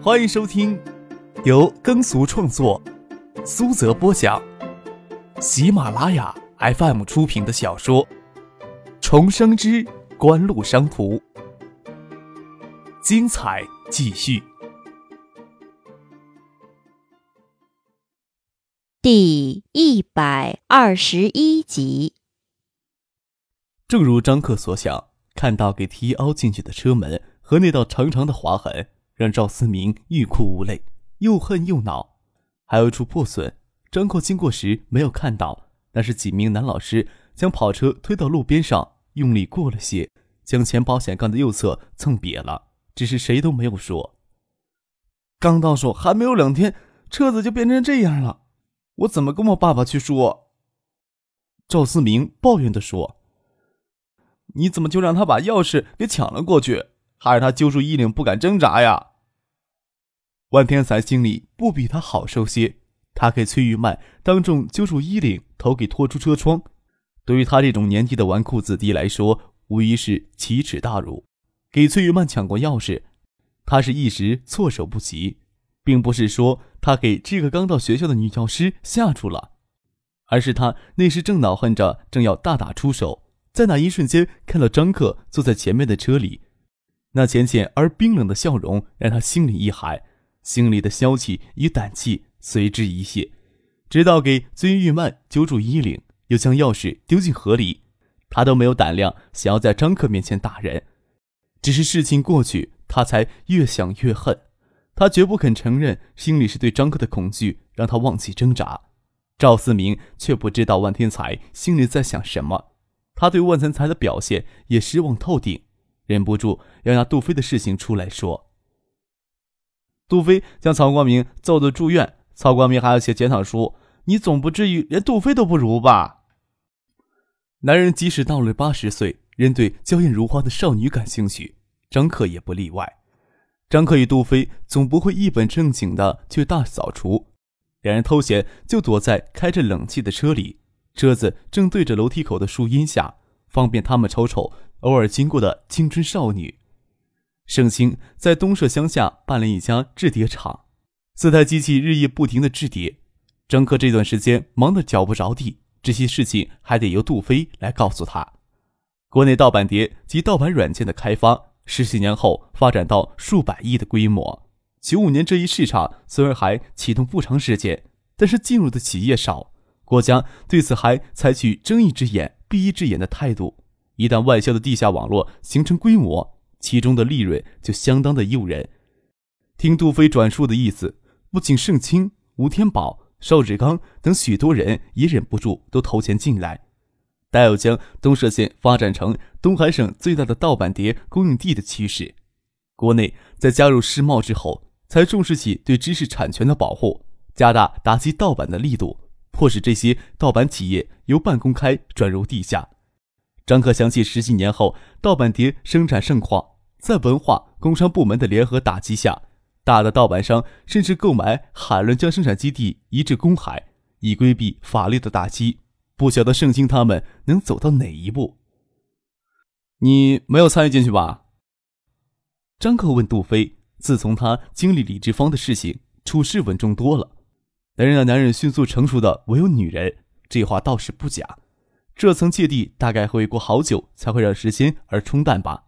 欢迎收听由耕俗创作、苏泽播讲、喜马拉雅 FM 出品的小说《重生之官路商途》，精彩继续。第121集。正如张克所想，看到给提凹进去的车门和那道长长的划痕，让赵思明欲哭无泪，又恨又恼。还有处破损，张克经过时没有看到，那是几名男老师将跑车推到路边上，用力过了些，将前保险杠的右侧蹭瘪了，只是谁都没有说。刚到手还没有2天，车子就变成这样了，我怎么跟我爸爸去说？赵思明抱怨地说。你怎么就让他把钥匙给抢了过去，还是他揪住衣领不敢挣扎呀？万天才心里不比他好受些，他给崔玉曼当众揪住衣领，头给拖出车窗，对于他这种年纪的纨绔子弟来说，无疑是奇耻大辱。给崔玉曼抢过钥匙，他是一时措手不及，并不是说他给这个刚到学校的女教师吓住了，而是他那时正恼恨着，正要大打出手，在那一瞬间看到张克坐在前面的车里，那浅浅而冰冷的笑容让他心里一寒，心里的消气与胆气随之一泄，直到给崔玉曼揪住衣领，又将钥匙丢进河里，他都没有胆量想要在张克面前打人。只是事情过去，他才越想越恨，他绝不肯承认心里是对张克的恐惧让他忘记挣扎。赵思明却不知道万天才心里在想什么，他对万天才的表现也失望透顶，忍不住要拿杜飞的事情出来说。杜飞将曹光明揍得住院，曹光明还要写检讨书，你总不至于连杜飞都不如吧？男人即使到了80岁，仍对娇艳如花的少女感兴趣，张克也不例外。张克与杜飞总不会一本正经的去大扫除，两人偷闲就躲在开着冷气的车里，车子正对着楼梯口的树荫下，方便他们瞅瞅偶尔经过的青春少女。盛清在东社乡下办了一家制碟厂，4台机器日夜不停地制碟，张克这段时间忙得脚不着地，这些事情还得由杜飞来告诉他。国内盗版碟及盗版软件的开发，10几年后发展到数百亿的规模。95年这一市场虽然还启动不长时间，但是进入的企业少，国家对此还采取睁一只眼闭一只眼的态度，一旦外销的地下网络形成规模，其中的利润就相当的诱人。听杜飞转述的意思，不仅盛清、吴天宝、邵志刚等许多人也忍不住都投钱进来，带有将东社县发展成东海省最大的盗版碟供应地的趋势。国内在加入世贸之后，才重视起对知识产权的保护，加大打击盗版的力度，迫使这些盗版企业由半公开转入地下。张克想起10几年后盗版碟生产盛况，在文化工商部门的联合打击下，大的盗版商甚至购买海伦将生产基地移至公海，以规避法律的打击，不晓得盛清他们能走到哪一步。你没有参与进去吧？张克问杜飞，自从他经历李志芳的事情，处事稳重多了。能让男人迅速成熟的唯有女人，这话倒是不假。这层芥蒂大概会过好久才会让时间而冲淡吧。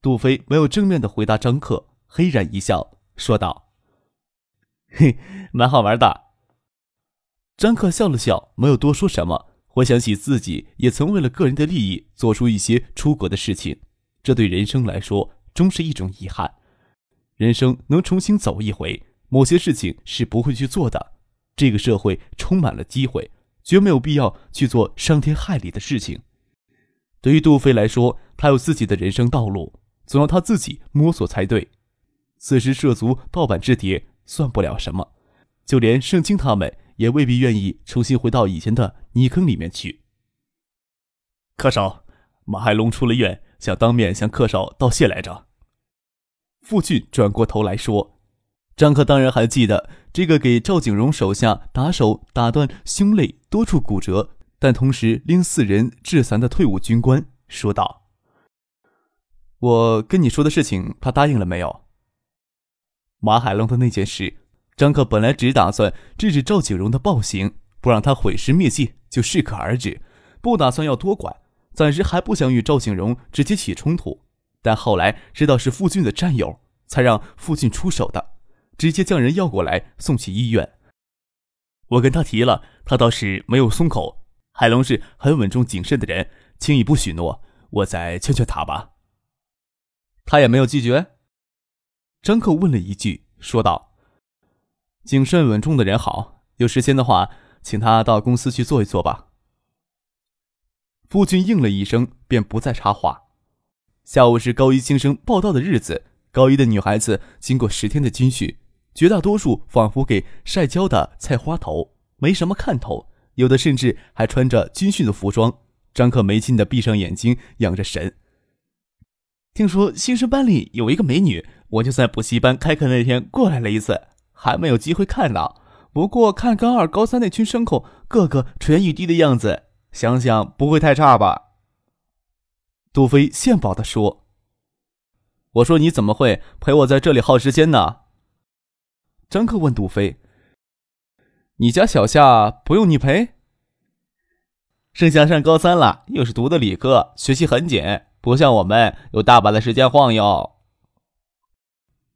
杜飞没有正面的回答张克，黑然一笑，说道：“嘿，蛮好玩的。”张克笑了笑，没有多说什么。回想起自己也曾为了个人的利益做出一些出格的事情，这对人生来说终是一种遗憾。人生能重新走一回，某些事情是不会去做的。这个社会充满了机会，绝没有必要去做伤天害理的事情。对于杜飞来说，他有自己的人生道路，总要他自己摸索才对。此时涉足盗版制碟算不了什么，就连盛清他们也未必愿意重新回到以前的泥坑里面去。克少，马海龙出了院，想当面向克少道谢来着。傅俊转过头来说。张克当然还记得这个给赵景荣手下打手打断胸肋多处骨折，但同时令4人致残的退伍军官，说道：“我跟你说的事情，他答应了没有？”马海龙的那件事，张克本来只打算制止赵景荣的暴行，不让他毁尸灭迹，就适可而止，不打算要多管，暂时还不想与赵景荣直接起冲突。但后来知道是傅俊的战友，才让傅俊出手的，直接将人要过来送去医院。我跟他提了，他倒是没有松口。海龙是很稳重谨慎的人，轻易不许诺，我再劝劝他吧。他也没有拒绝？张克问了一句，说道：谨慎稳重的人好，有时间的话请他到公司去坐一坐吧。傅俊应了一声，便不再插话。下午是高一新生报到的日子，高一的女孩子经过10天的军训，绝大多数仿佛给晒焦的菜花头，没什么看头，有的甚至还穿着军训的服装。张克没劲地闭上眼睛养着神。听说新生班里有一个美女，我就在补习班开课那天过来了一次，还没有机会看到。不过看高二高三那群牲口个个垂涎欲滴的样子，想想不会太差吧。杜飞献宝地说。我说你怎么会陪我在这里耗时间呢？张克问杜飞，你家小夏不用你陪？盛夏上高三了，又是读的理科，学习很紧，不像我们有大把的时间晃悠。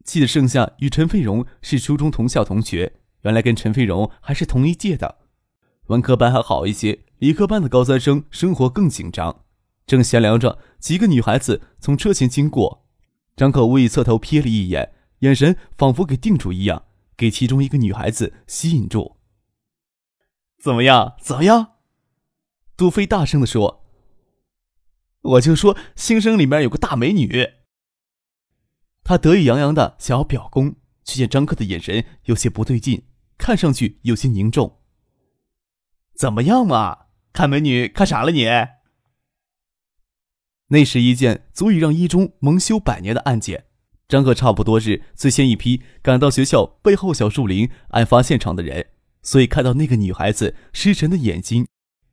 记得盛夏与陈飞荣是初中同校同学，原来跟陈飞荣还是同一届的。文科班还好一些，理科班的高三生生活更紧张。正闲聊着，几个女孩子从车前经过，张克无意侧头瞥了一眼，眼神仿佛给定住一样，给其中一个女孩子吸引住。怎么样？杜飞大声地说。我就说新生里面有个大美女。他得意洋洋的想要表功，却见张克的眼神有些不对劲，看上去有些凝重。怎么样嘛，看美女看傻了你？那是一件足以让一中蒙羞100年的案件，张克差不多是最先一批赶到学校背后小树林案发现场的人，所以看到那个女孩子失神的眼睛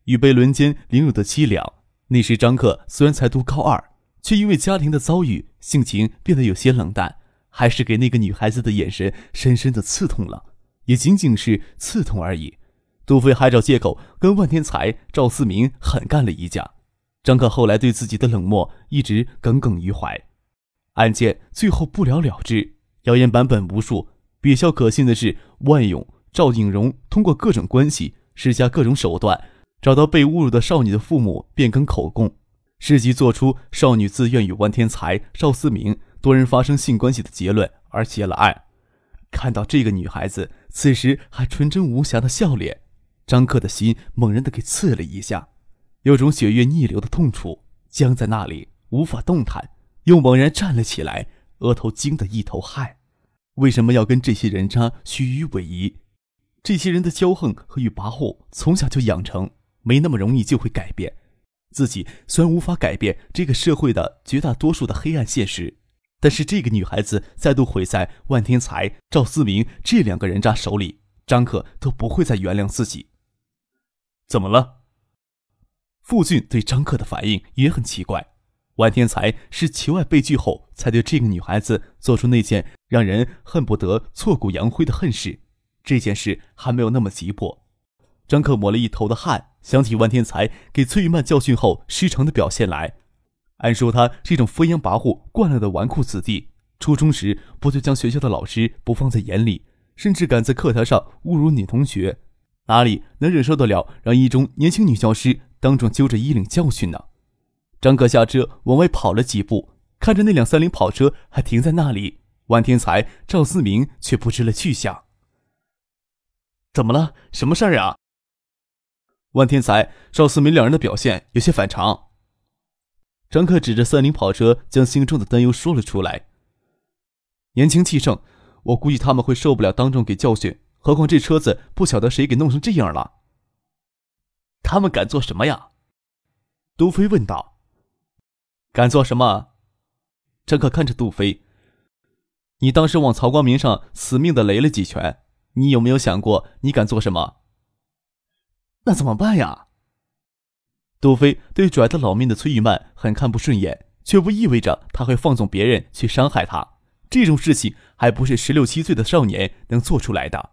与被轮奸凌辱的凄凉。那时张克虽然才读高二，却因为家庭的遭遇，性情变得有些冷淡，还是给那个女孩子的眼神深深的刺痛了，也仅仅是刺痛而已。杜飞还找借口跟万天才、赵思明狠干了一架。张克后来对自己的冷漠一直耿耿于怀。案件最后不了了之，谣言版本无数，比较可信的是万勇、赵景荣通过各种关系施加各种手段，找到被侮辱的少女的父母变更口供，事迹做出少女自愿与万天才、邵思明多人发生性关系的结论而结了案。看到这个女孩子此时还纯真无瑕的笑脸，张克的心猛然地给刺了一下，有种血液逆流的痛楚，僵在那里无法动弹，又猛然站了起来，额头惊得一头汗。为什么要跟这些人渣虚与委蛇？这些人的骄横和与跋扈从小就养成，没那么容易就会改变。自己虽然无法改变这个社会的绝大多数的黑暗现实，但是这个女孩子再度毁在万天才、赵思明这2个人渣手里，张克都不会再原谅自己。怎么了？傅俊对张克的反应也很奇怪。万天才是其外被拒后，才对这个女孩子做出那件让人恨不得挫骨扬灰的恨事。这件事还没有那么急迫。张克抹了一头的汗，想起万天才给崔玉曼教训后失常的表现来，按说他这种飞扬跋扈惯了的纨绔子弟，初中时不就将学校的老师不放在眼里，甚至敢在课堂上侮辱女同学，哪里能忍受得了让一中年轻女教师当众揪着衣领教训呢？张克下车往外跑了几步，看着那230跑车还停在那里，万天才、赵思明却不知了去向。怎么了？什么事儿啊？万天才、赵思明2人的表现有些反常。张克指着30跑车，将心中的担忧说了出来。年轻气盛，我估计他们会受不了当众给教训，何况这车子不晓得谁给弄成这样了。他们敢做什么呀？杜飞问道。敢做什么？张克看着杜飞，你当时往曹光明上死命地雷了几拳，你有没有想过你敢做什么？那怎么办呀？杜飞对拽得老命的崔玉曼很看不顺眼，却不意味着他会放纵别人去伤害他，这种事情还不是16、17岁的少年能做出来的。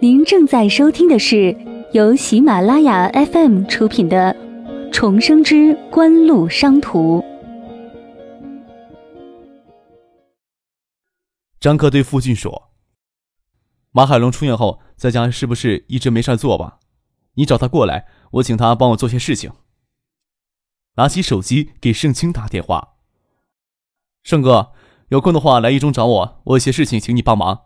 您正在收听的是由喜马拉雅 FM 出品的《重生之官路商途》。张克对傅俊说：“马海龙出院后，在家是不是一直没事做吧？你找他过来，我请他帮我做些事情。”拿起手机给盛清打电话：“盛哥，有空的话来一中找我，我有些事情请你帮忙。”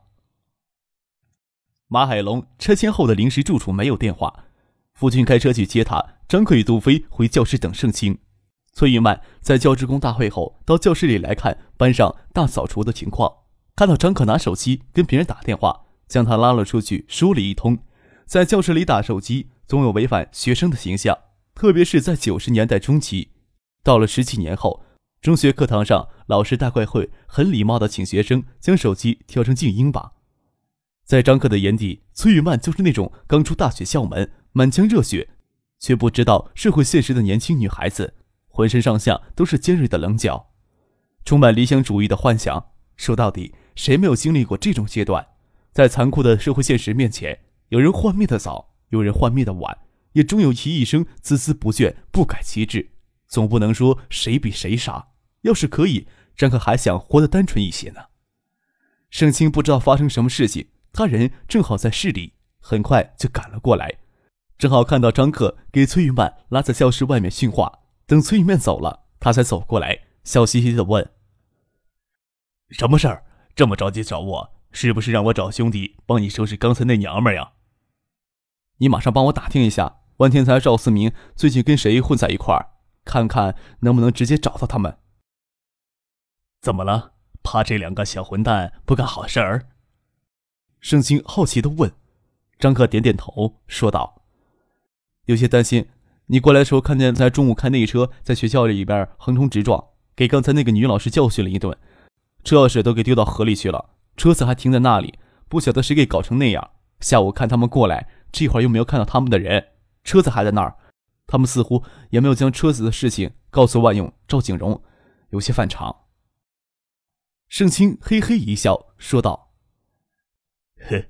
马海龙拆迁后的临时住处没有电话，傅俊开车去接他。张克与杜飞回教室等盛清。崔玉曼在教职工大会后到教室里来看班上大扫除的情况，看到张克拿手机跟别人打电话，将他拉了出去说了一通。在教室里打手机总有违反学生的形象，特别是在90年代中期。到了17年后，中学课堂上老师大概会很礼貌地请学生将手机调成静音吧。在张克的眼底，崔玉曼就是那种刚出大学校门满腔热血却不知道社会现实的年轻女孩子，浑身上下都是尖锐的棱角，充满理想主义的幻想。说到底，谁没有经历过这种阶段？在残酷的社会现实面前，有人幻灭的早，有人幻灭的晚，也终有其一生孜孜不倦不改其志，总不能说谁比谁傻。要是可以，张克还想活得单纯一些呢。盛清不知道发生什么事情，他人正好在市里，很快就赶了过来，正好看到张克给崔玉曼拉在教室外面训话。等崔玉曼走了，他才走过来，笑嘻嘻地问：“什么事儿？这么着急找我，是不是让我找兄弟帮你收拾刚才那娘们呀？你马上帮我打听一下万天才、赵思明最近跟谁混在一块儿，看看能不能直接找到他们。”“怎么了？怕这两个小混蛋不干好事儿？”盛清好奇地问。张克点点头说道：“有些担心，你过来的时候看见在中午开那一车在学校里边横冲直撞，给刚才那个女老师教训了一顿，车钥匙都给丢到河里去了，车子还停在那里，不晓得谁给搞成那样。下午看他们过来，这会儿又没有看到他们的人，车子还在那儿，他们似乎也没有将车子的事情告诉万勇、赵景荣，有些反常。”盛清嘿嘿一笑说道：“哼，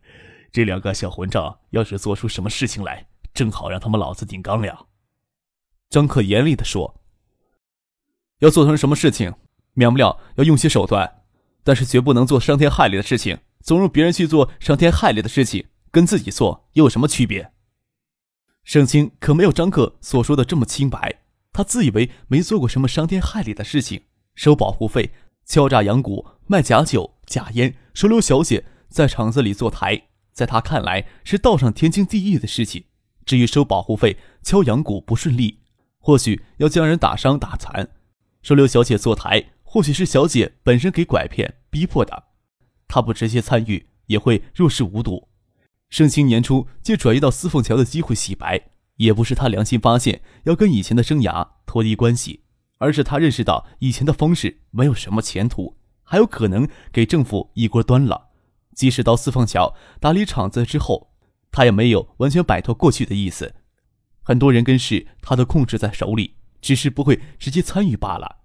这两个小混账要是做出什么事情来，正好让他们老子顶缸呀。”张克严厉地说：“要做成什么事情，免不了要用些手段，但是绝不能做伤天害理的事情。总让别人去做伤天害理的事情，跟自己做又有什么区别？”盛清可没有张克所说的这么清白，他自以为没做过什么伤天害理的事情，收保护费、敲诈羊骨、卖假酒、假烟、收留小姐，在厂子里坐台，在他看来是道上天经地义的事情。至于收保护费、敲羊骨不顺利，或许要将人打伤打残；收留小姐坐台，或许是小姐本身给拐骗逼迫的，他不直接参与也会若是无睹。盛清年初借转移到司凤桥的机会洗白，也不是他良心发现要跟以前的生涯脱离关系，而是他认识到以前的方式没有什么前途，还有可能给政府一锅端了。即使到四凤桥打理厂子之后，他也没有完全摆脱过去的意思，很多人跟事他都控制在手里，只是不会直接参与罢了。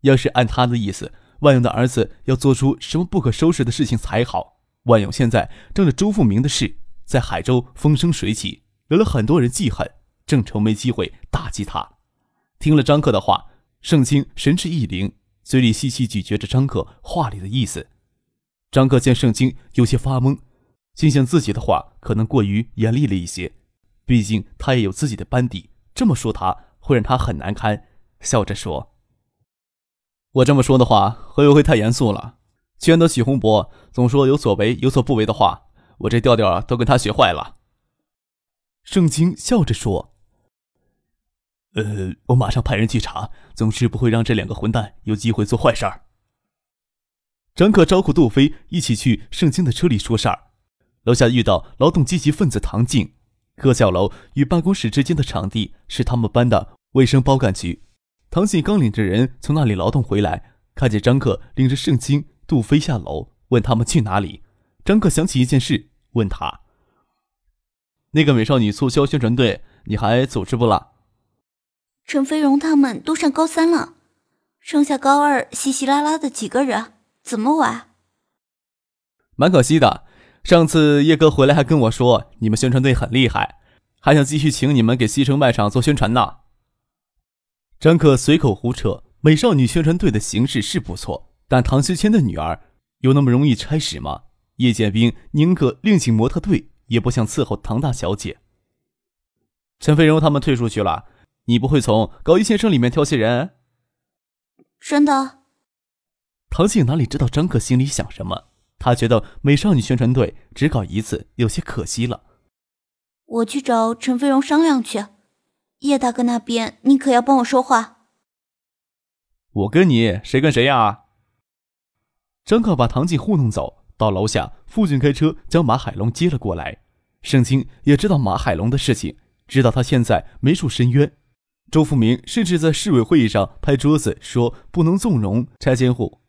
要是按他的意思，万勇的儿子要做出什么不可收拾的事情才好。万勇现在仗着周富明的事在海州风生水起，惹了很多人记恨，正愁没机会打击他。听了张克的话，盛清神志一灵，嘴里细细咀嚼着张克话里的意思。张克见盛清有些发懵，心想自己的话可能过于严厉了一些，毕竟他也有自己的班底，这么说他会让他很难堪，笑着说：“我这么说的话会不会太严肃了？全都许洪博总说有所为有所不为的话，我这调调都跟他学坏了。”盛清笑着说：“我马上派人去查，总是不会让这两个混蛋有机会做坏事儿。”张克招呼杜飞一起去盛清的车里说事儿。楼下遇到劳动积极分子唐静，科教楼与办公室之间的场地是他们班的卫生包干区。唐静刚领着人从那里劳动回来，看见张克领着盛清、杜飞下楼，问他们去哪里。张克想起一件事，问他：“那个美少女促销宣传队，你还组织不啦？”陈飞荣他们都上高三了，剩下高二稀稀拉拉的几个人，怎么玩？蛮可惜的，上次叶哥回来还跟我说，你们宣传队很厉害，还想继续请你们给西城卖场做宣传呢。张克随口胡扯，美少女宣传队的形式是不错，但唐学谦的女儿有那么容易差使吗？叶剑兵宁可另请模特队，也不想伺候唐大小姐。陈飞荣他们退出去了，你不会从高一先生里面挑些人？真的？唐静哪里知道张克心里想什么，他觉得美少女宣传队只搞一次有些可惜了。我去找陈飞荣商量去，叶大哥那边你可要帮我说话。我跟你谁跟谁呀？张克把唐静糊弄走，到楼下父亲开车将马海龙接了过来。盛清也知道马海龙的事情，知道他现在没处申冤。周富明甚至在市委会议上拍桌子说不能纵容拆迁户。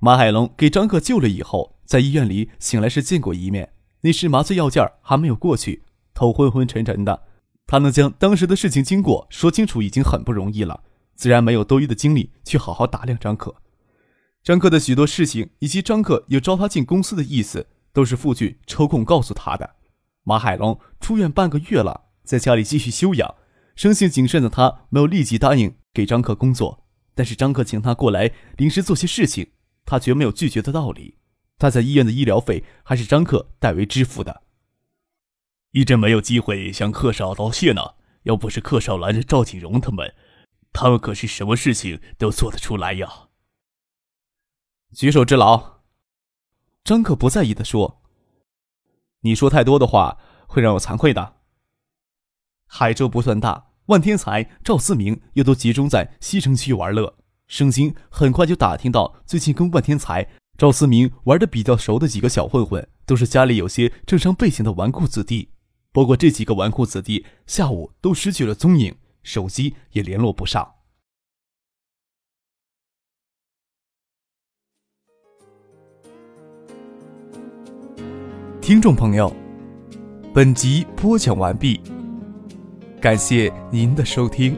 马海龙给张克救了以后，在医院里醒来时见过一面，那时麻醉药劲儿还没有过去，头昏昏沉沉的，他能将当时的事情经过说清楚已经很不容易了，自然没有多余的精力去好好打量张克。张克的许多事情以及张克有招他进公司的意思，都是父亲抽空告诉他的。马海龙出院半个月了，在家里继续休养，生性谨慎的他没有立即答应给张克工作，但是张克请他过来临时做些事情，他绝没有拒绝的道理。他在医院的医疗费还是张克代为支付的。一直没有机会向克少道谢呢，要不是克少拦着赵景荣他们，他们可是什么事情都做得出来呀。举手之劳，张克不在意地说，你说太多的话会让我惭愧的。海州不算大，万天才、赵思明又都集中在西城区玩乐，盛京很快就打听到最近跟万天才、赵思明玩得比较熟的几个小混混，都是家里有些政商背景的纨绔子弟。不过这几个纨绔子弟下午都失去了踪影，手机也联络不上。听众朋友，本集播讲完毕，感谢您的收听。